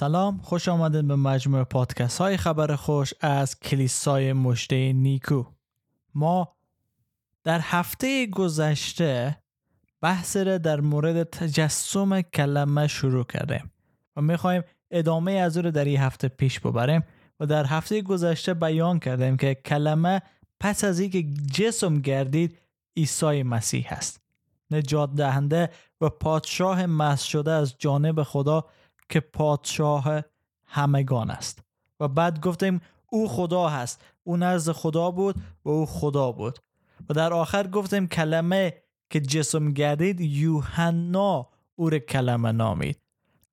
سلام، خوش آمدین به مجموع پادکست های خبر خوش از کلیسای مژده نیکو. ما در هفته گذشته بحث را در مورد تجسم کلمه شروع کردیم و میخواییم ادامه از او را در این هفته پیش ببریم و در هفته گذشته بیان کردیم که کلمه پس از اینکه جسم گردید عیسی مسیح است، نجات دهنده و پادشاه مسح شده از جانب خدا که پادشاه همگان است. و بعد گفتیم او خدا هست، او نزد خدا بود و او خدا بود. و در آخر گفتیم کلمه که جسم گردید یوحنا او را کلمه نامید،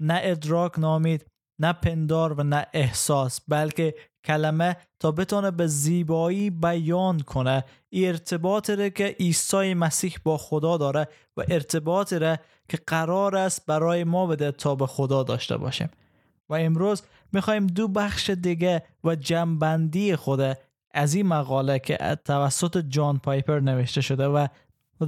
نه ادراک نامید، نه پندار و نه احساس، بلکه کلمه تا بتونه به زیبایی بیان کنه این ارتباط را که عیسی مسیح با خدا داره و ارتباط را که قرار است برای ما بده تا به خدا داشته باشیم. و امروز میخواییم دو بخش دیگه و جمع‌بندی خود از این مقاله که توسط جان پایپر نوشته شده و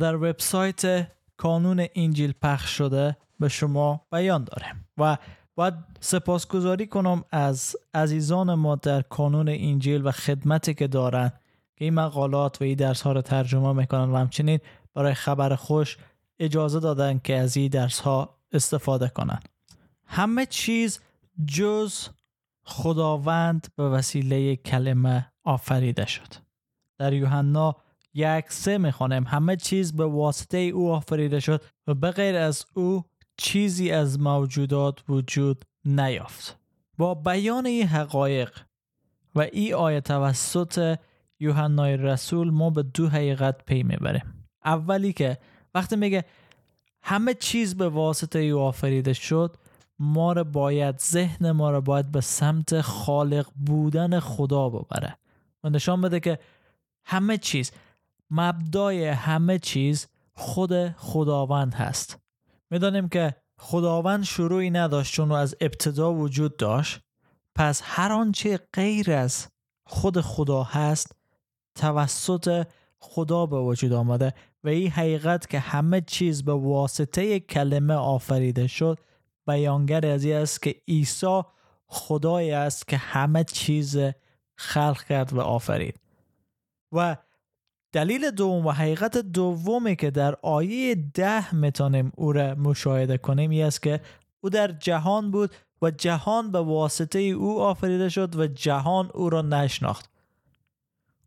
در وبسایت کانون انجیل پخش شده به شما بیان داریم. و باید سپاسگزاری کنم از عزیزان ما در کانون انجیل و خدمتی که دارن که این مقالات و این درس ها رو ترجمه میکنن و همچنین برای خبر خوش اجازه دادن که از این درس ها استفاده کنن. همه چیز جز خداوند به وسیله کلمه آفریده شد. در یوحنا 1:3 میخوانیم همه چیز به واسطه او آفریده شد و به غیر از او چیزی از موجودات وجود نیافت. با بیان این حقایق و این آیه توسط یوحنای رسول ما به دو حقیقت پی میبریم. اولی که وقتی میگه همه چیز به واسطه او آفریده شد، ما رو باید ذهن ما رو باید به سمت خالق بودن خدا ببره و نشان بده که همه چیز، مبدای همه چیز خود خداوند هست. میدانیم که خداوند شروعی نداشت چون از ابتدا وجود داشت، پس هر آنچه غیر از خود خدا هست توسط خدا به وجود آمده و این حقیقت که همه چیز به واسطه کلمه آفریده شد بیانگر از این است که عیسی خدایی است که همه چیز خلق کرد و آفرید. و دلیل دوم و حقیقت دومی که در آیه 10 میتونیم او را مشاهده کنیم این است که او در جهان بود و جهان به واسطه او آفریده شد و جهان او را نشناخت.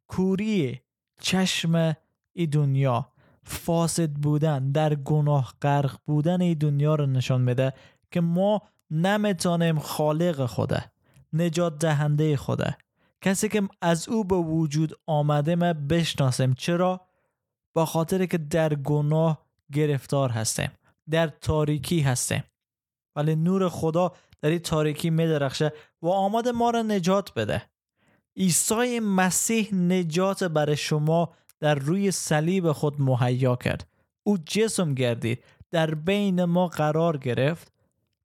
کوری چشم این دنیا، فاسد بودن، در گناه غرق بودن این دنیا را نشان میده که ما نمیتونیم خالق خدا، نجات دهنده خدا، کسی که از او به وجود آمده ما بشناسیم. چرا؟ با خاطر که در گناه گرفتار هستیم، در تاریکی هستیم، ولی نور خدا در این تاریکی میدرخشه و آمده ما را نجات بده. عیسی مسیح نجات برای شما در روی صلیب خود مهیا کرد. او جسم گردید، در بین ما قرار گرفت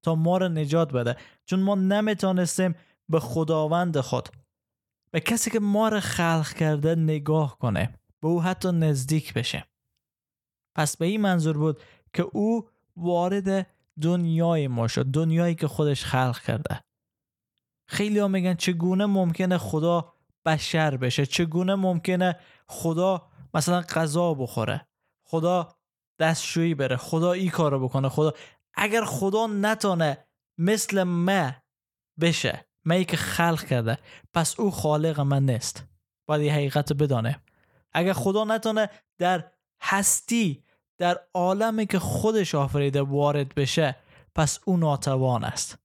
تا ما را نجات بده، چون ما نمیتونستیم به خداوند خود، به کسی که ما را خلق کرده نگاه کنه، به او حتی نزدیک بشه. پس به این منظور بود که او وارد دنیای ما شد، دنیایی که خودش خلق کرده. خیلی ها میگن چگونه ممکنه خدا بشر بشه، چگونه ممکنه خدا مثلا غذا بخوره، خدا دستشویی بره، خدا این کارو بکنه. خدا اگر خدا نتونه مثل من بشه، من که خلق کرده، پس او خالق من نیست. باید این حقیقت بدانه. اگر خدا نتونه در هستی، در عالمی که خودش آفریده وارد بشه، پس او ناتوان است.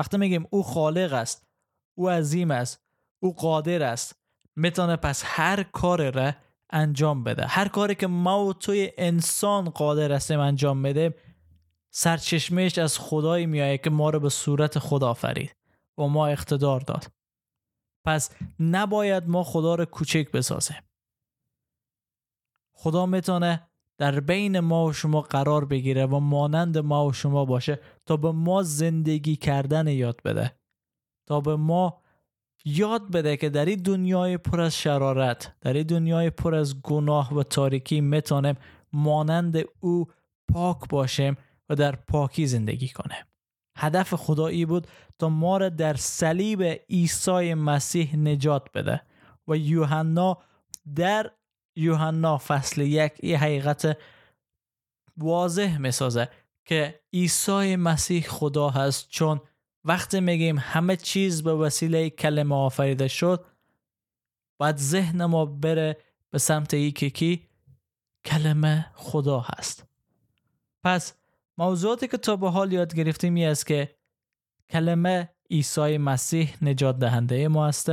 وقتی میگیم او خالق است، او عظیم است، او قادر است، میتونه پس هر کار را انجام بده. هر کاری که ما و توی انسان قادر هستیم انجام بده، سرچشمهش از خدایی میایه که ما رو به صورت خدا آفرید و ما اقتدار داد. پس نباید ما خدا رو کوچک بسازیم. خدا میتونه در بین ما و شما قرار بگیره و مانند ما و شما باشه تا به ما زندگی کردن یاد بده، تا به ما یاد بده که در این دنیای پر از شرارت، در این دنیای پر از گناه و تاریکی میتونیم مانند او پاک باشیم و در پاکی زندگی کنیم. هدف خدایی بود تا ما را در صلیب عیسی مسیح نجات بده. و یوحنا در یوحنا فصل 1 این حقیقت واضح میسازه که عیسی مسیح خدا هست، چون وقتی میگیم همه چیز به وسیله کلمه آفریده شد، باید ذهن ما بره به سمت ای که کی کلمه خدا هست. پس موضوعاتی که تا به حال یاد گرفتیم این است که کلمه عیسی مسیح نجات دهنده ما است،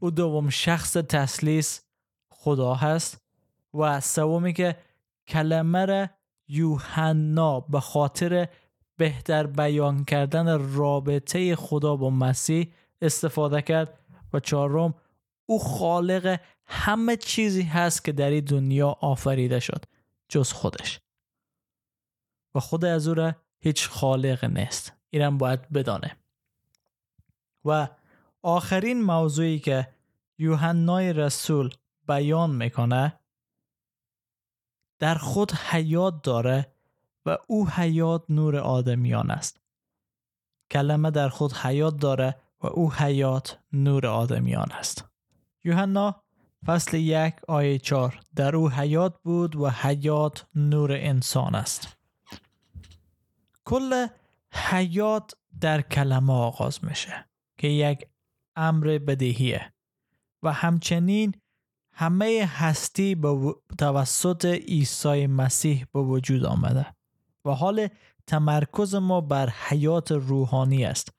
او دوم شخص تثلیث خدا هست، و سومی که کلمه را یوحنا به خاطر بهتر بیان کردن رابطه خدا با مسیح استفاده کرد، و چهارم او خالق همه چیزی هست که در این دنیا آفریده شد جز خودش، و خود از او را هیچ خالق نیست. اینم باید بدانه. و آخرین موضوعی که یوحنای رسول بیان میکنه در خود حیات داره و او حیات نور آدمیان است. کلمه در خود حیات داره و او حیات نور آدمیان است. یوحنا فصل 1 آیه 4: در او حیات بود و حیات نور انسان است. کل حیات در کلمه آغاز میشه که یک امر بدیهیه، و همچنین همه هستی توسط عیسی مسیح به وجود آمده، و حال تمرکز ما بر حیات روحانی است،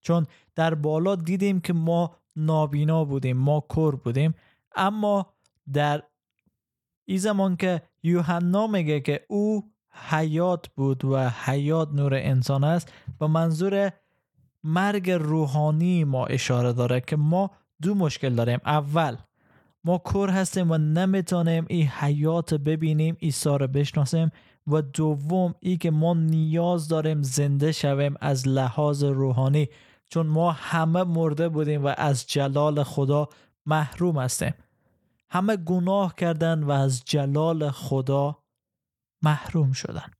چون در بالا دیدیم که ما نابینا بودیم، ما کور بودیم، اما در این زمان که یوحنا میگه که او حیات بود و حیات نور انسان است، به منظور مرگ روحانی ما اشاره داره که ما دو مشکل داریم. اول، ما کور هستیم و نمیتونیم این حیات ببینیم، عیسی رو بشناسیم، و دوم این که ما نیاز داریم زنده شویم از لحاظ روحانی، چون ما همه مرده بودیم و از جلال خدا محروم هستیم. همه گناه کردن و از جلال خدا محروم شدن.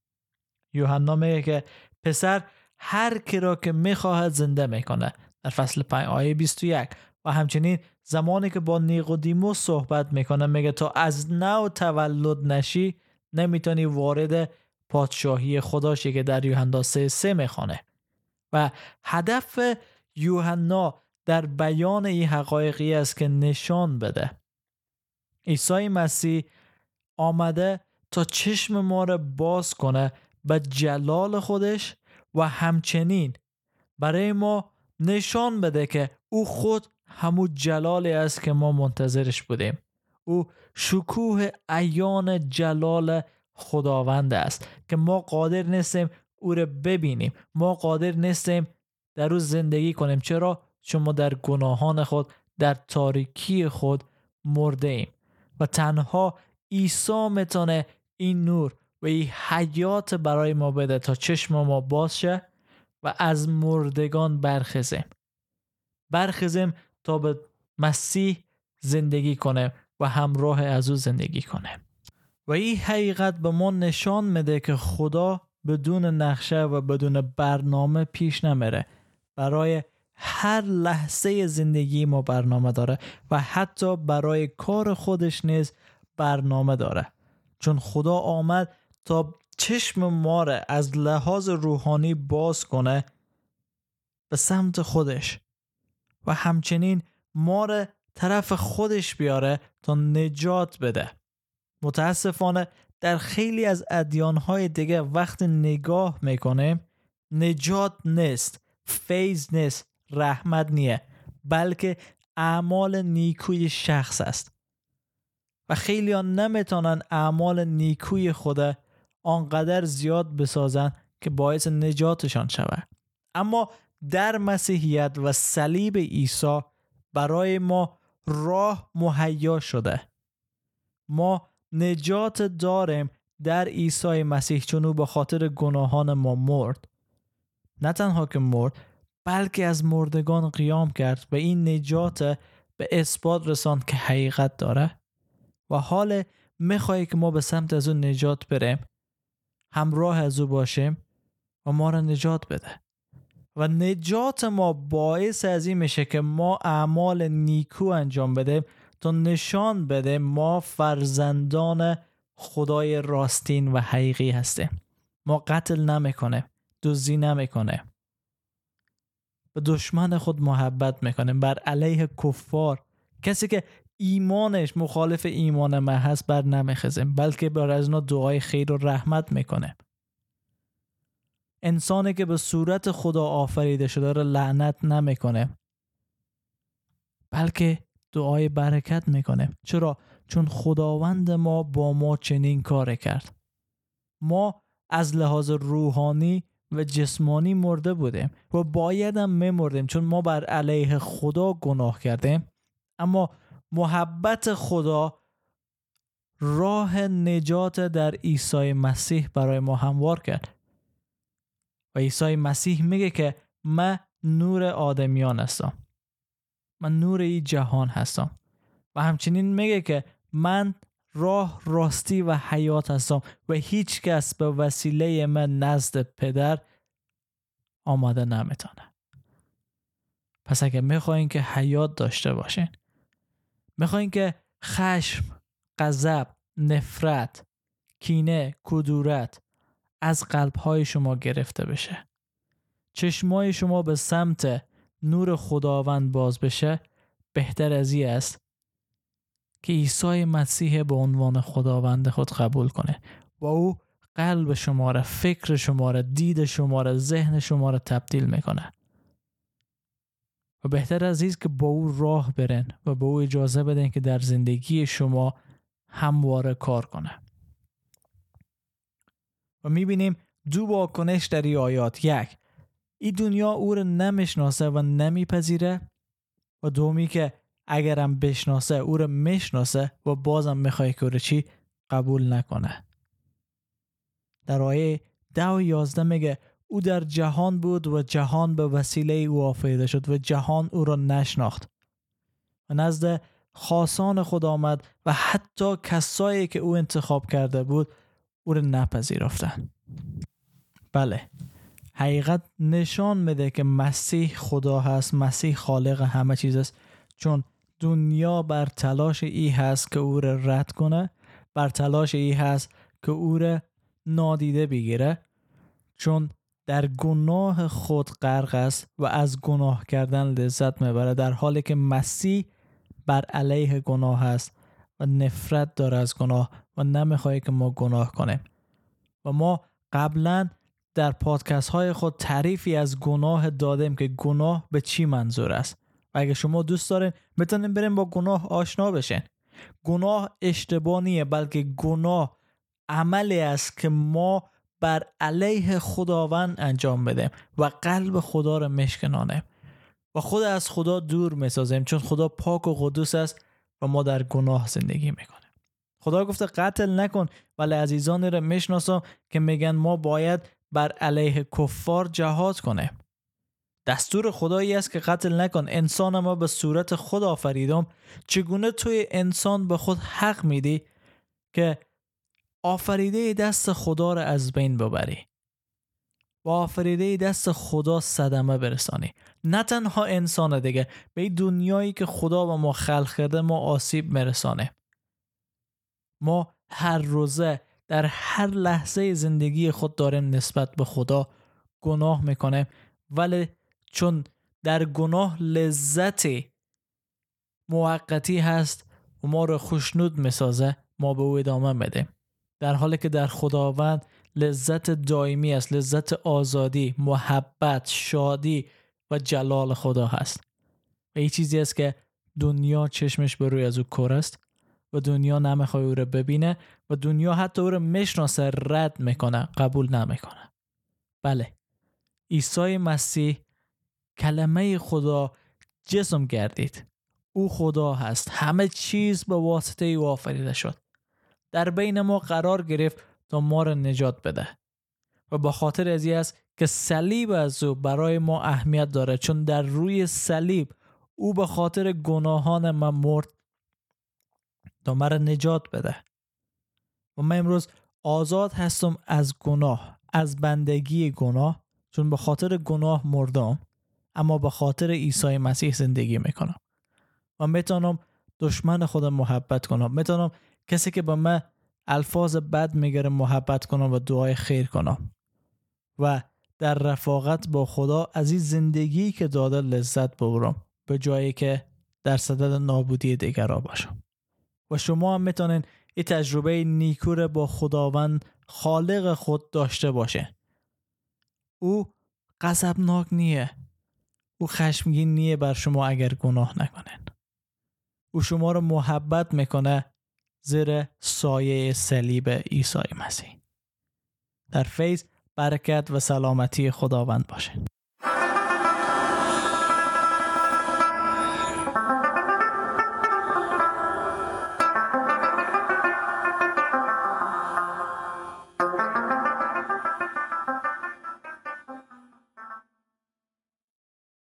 یوحنا میگه که پسر هر کی را که میخواهد زنده میکنه در فصل 5 آیه 21، و همچنین زمانی که با نیقودیموس صحبت میکنه میگه تا از نو تولد نشی نمیتونی وارد پادشاهی خدا شی که در یوحنا 3:3 میخونه. و هدف یوحنا در بیان این حقایقی است که نشان بده عیسی مسیح آمده تا چشم ما را باز کنه به جلال خودش، و همچنین برای ما نشان بده که او خود همون جلالی است که ما منتظرش بودیم. او شکوه عیان جلال خداوند است که ما قادر نیستیم او را ببینیم، ما قادر نیستیم در او زندگی کنیم. چرا؟ چون ما در گناهان خود، در تاریکی خود مرده ایم، و تنها عیسی میتونه این نور و این حیات برای ما بده تا چشم ما باز شه و از مردگان برخیزیم تا به مسیح زندگی کنه و همراه از او زندگی کنه. و این حقیقت به ما نشان میده که خدا بدون نقشه و بدون برنامه پیش نمیره. برای هر لحظه زندگی ما برنامه داره، و حتی برای کار خودش نیز برنامه داره، چون خدا آمد تا چشم ما را از لحاظ روحانی باز کنه به سمت خودش، و همچنین ما را طرف خودش بیاره تا نجات بده. متاسفانه در خیلی از ادیان‌های دیگه وقتی نگاه میکنیم نجات نیست، فیض نیست، رحمت نیه، بلکه اعمال نیکوی شخص است، و خیلی ها نمیتونن اعمال نیکوی خود آنقدر زیاد بسازن که باعث نجاتشان شود. اما در مسیحیت و صلیب عیسی برای ما راه مهیا شده. ما نجات داریم در عیسی مسیح، چون او به خاطر گناهان ما مرد. نه تنها که مرد، بلکه از مردگان قیام کرد، و این نجات به اثبات رساند که حقیقت داره. و حال میخوایی که ما به سمت از او نجات بریم، همراه از او باشیم و ما را نجات بده. و نجات ما باعث از این میشه که ما اعمال نیکو انجام بدیم تا نشان بده ما فرزندان خدای راستین و حقیقی هستیم. ما قتل نمیکنه، دزدی نمیکنه، به دشمن خود محبت میکنیم، بر علیه کفار، کسی که ایمانش مخالف ایمان ما هست بر نمیخزیم، بلکه بر از اونا دعای خیر و رحمت میکنه. انسانی که به صورت خدا آفریده شده را لعنت نمیکنه، بلکه دعای برکت میکنه. چرا؟ چون خداوند ما با ما چنین کار کرد. ما از لحاظ روحانی و جسمانی مرده بودیم و باید هم میمردیم، چون ما بر علیه خدا گناه کردیم، اما محبت خدا راه نجات در عیسی مسیح برای ما هموار کرد. و عیسی مسیح میگه که من نور آدمیان هستم، من نور این جهان هستم، و همچنین میگه که من راه، راستی و حیات هستم و هیچ کس به وسیله من نزد پدر آمده نمیتونه. پس اگه میخواین که حیات داشته باشین، میخواین که خشم، غضب، نفرت، کینه، کدورت از قلب‌های شما گرفته بشه، چشمای شما به سمت نور خداوند باز بشه، بهتر از این است که عیسی مسیح به عنوان خداوند خود قبول کنه و او قلب شما را، فکر شما را، دید شما را، ذهن شما را تبدیل میکنه. و بهتر از این که با او راه برین و با او اجازه بدین که در زندگی شما همواره کار کنه. و میبینیم دو واکنش در این آیات: یک، این دنیا او را نمیشناسه و نمیپذیره، و دومی که اگرم بشناسه او را میشناسه و بازم میخواه که او را چی؟ قبول نکنه. در آیه 10 و 11 میگه او در جهان بود و جهان به وسیله او آفریده شد و جهان او را نشناخت، و نزد خاصان خود آمد و حتی کسایی که او انتخاب کرده بود او را نپذیرفتند. بله، حقیقت نشان میده که مسیح خدا هست، مسیح خالق همه چیز است، چون دنیا بر تلاش ای هست که او را رد کنه، بر تلاش ای هست که او را نادیده بگیره، چون در گناه خود غرق است و از گناه کردن لذت میبره، در حالی که مسیح بر علیه گناه است و نفرت داره از گناه و نمیخواد که ما گناه کنیم. و ما قبلا در پادکست های خود تعریفی از گناه دادیم که گناه به چی منظور است، و اگه شما دوست دارین میتونین برین با گناه آشنا بشین. گناه اشتباهیه، بلکه گناه عملی است که ما بر علیه خداوند انجام بدیم و قلب خدا رو مشکنانیم و خود از خدا دور میسازیم، چون خدا پاک و قدوس است و ما در گناه زندگی میکنیم. خدا گفته قتل نکن، ولی عزیزانی رو میشناسم که میگن ما باید بر علیه کفار جهاد کنیم. دستور خدایی است که قتل نکن، انسان ما به صورت خود آفریدم، چگونه توی انسان به خود حق میدی که آفریده دست خدا را از بین ببری و آفریده دست خدا صدمه برسانی؟ نه تنها انسان دیگه، به دنیایی که خدا با ما خلق کرده ما آسیب میرسانه. ما هر روزه در هر لحظه زندگی خود داریم نسبت به خدا گناه میکنیم، ولی چون در گناه لذتی موقتی هست و ما رو خوشنود میسازه، ما به او ادامه میدیم، در حالی که در خداوند لذت دائمی است، لذت آزادی، محبت، شادی و جلال خدا هست. و این چیزی است که دنیا چشمش به روی از او کور است و دنیا نمیخواد او را ببینه، و دنیا حتی او را میشناسه رد میکنه، قبول نمیکنه. بله، عیسی مسیح کلمه خدا جسم گردید، او خدا هست، همه چیز به واسطه او آفریده شد، در بین ما قرار گرفت تا ما را نجات بده، و به خاطر از این است که صلیب از او برای ما اهمیت داره، چون در روی صلیب او به خاطر گناهان من مرد تا ما را نجات بده. و من امروز آزاد هستم از گناه، از بندگی گناه، چون به خاطر گناه مردم اما به خاطر عیسی مسیح زندگی میکنم و میتونم دشمن خودم محبت کنم، میتونم کسی که با من الفاظ بد میگه محبت کنم و دعای خیر کنم و در رفاقت با خدا از این زندگی که داده لذت ببرم به جایی که در صدد نابودی دیگران باشم. و شما هم میتونین این تجربه نیکوره با خداوند خالق خود داشته باشه. او غضبناک نیه، او خشمگین نیه بر شما اگر گناه نکنین. او شما رو محبت میکنه زیر سایه صلیب عیسی مسیح. در فیض برکت و سلامتی خداوند باشه.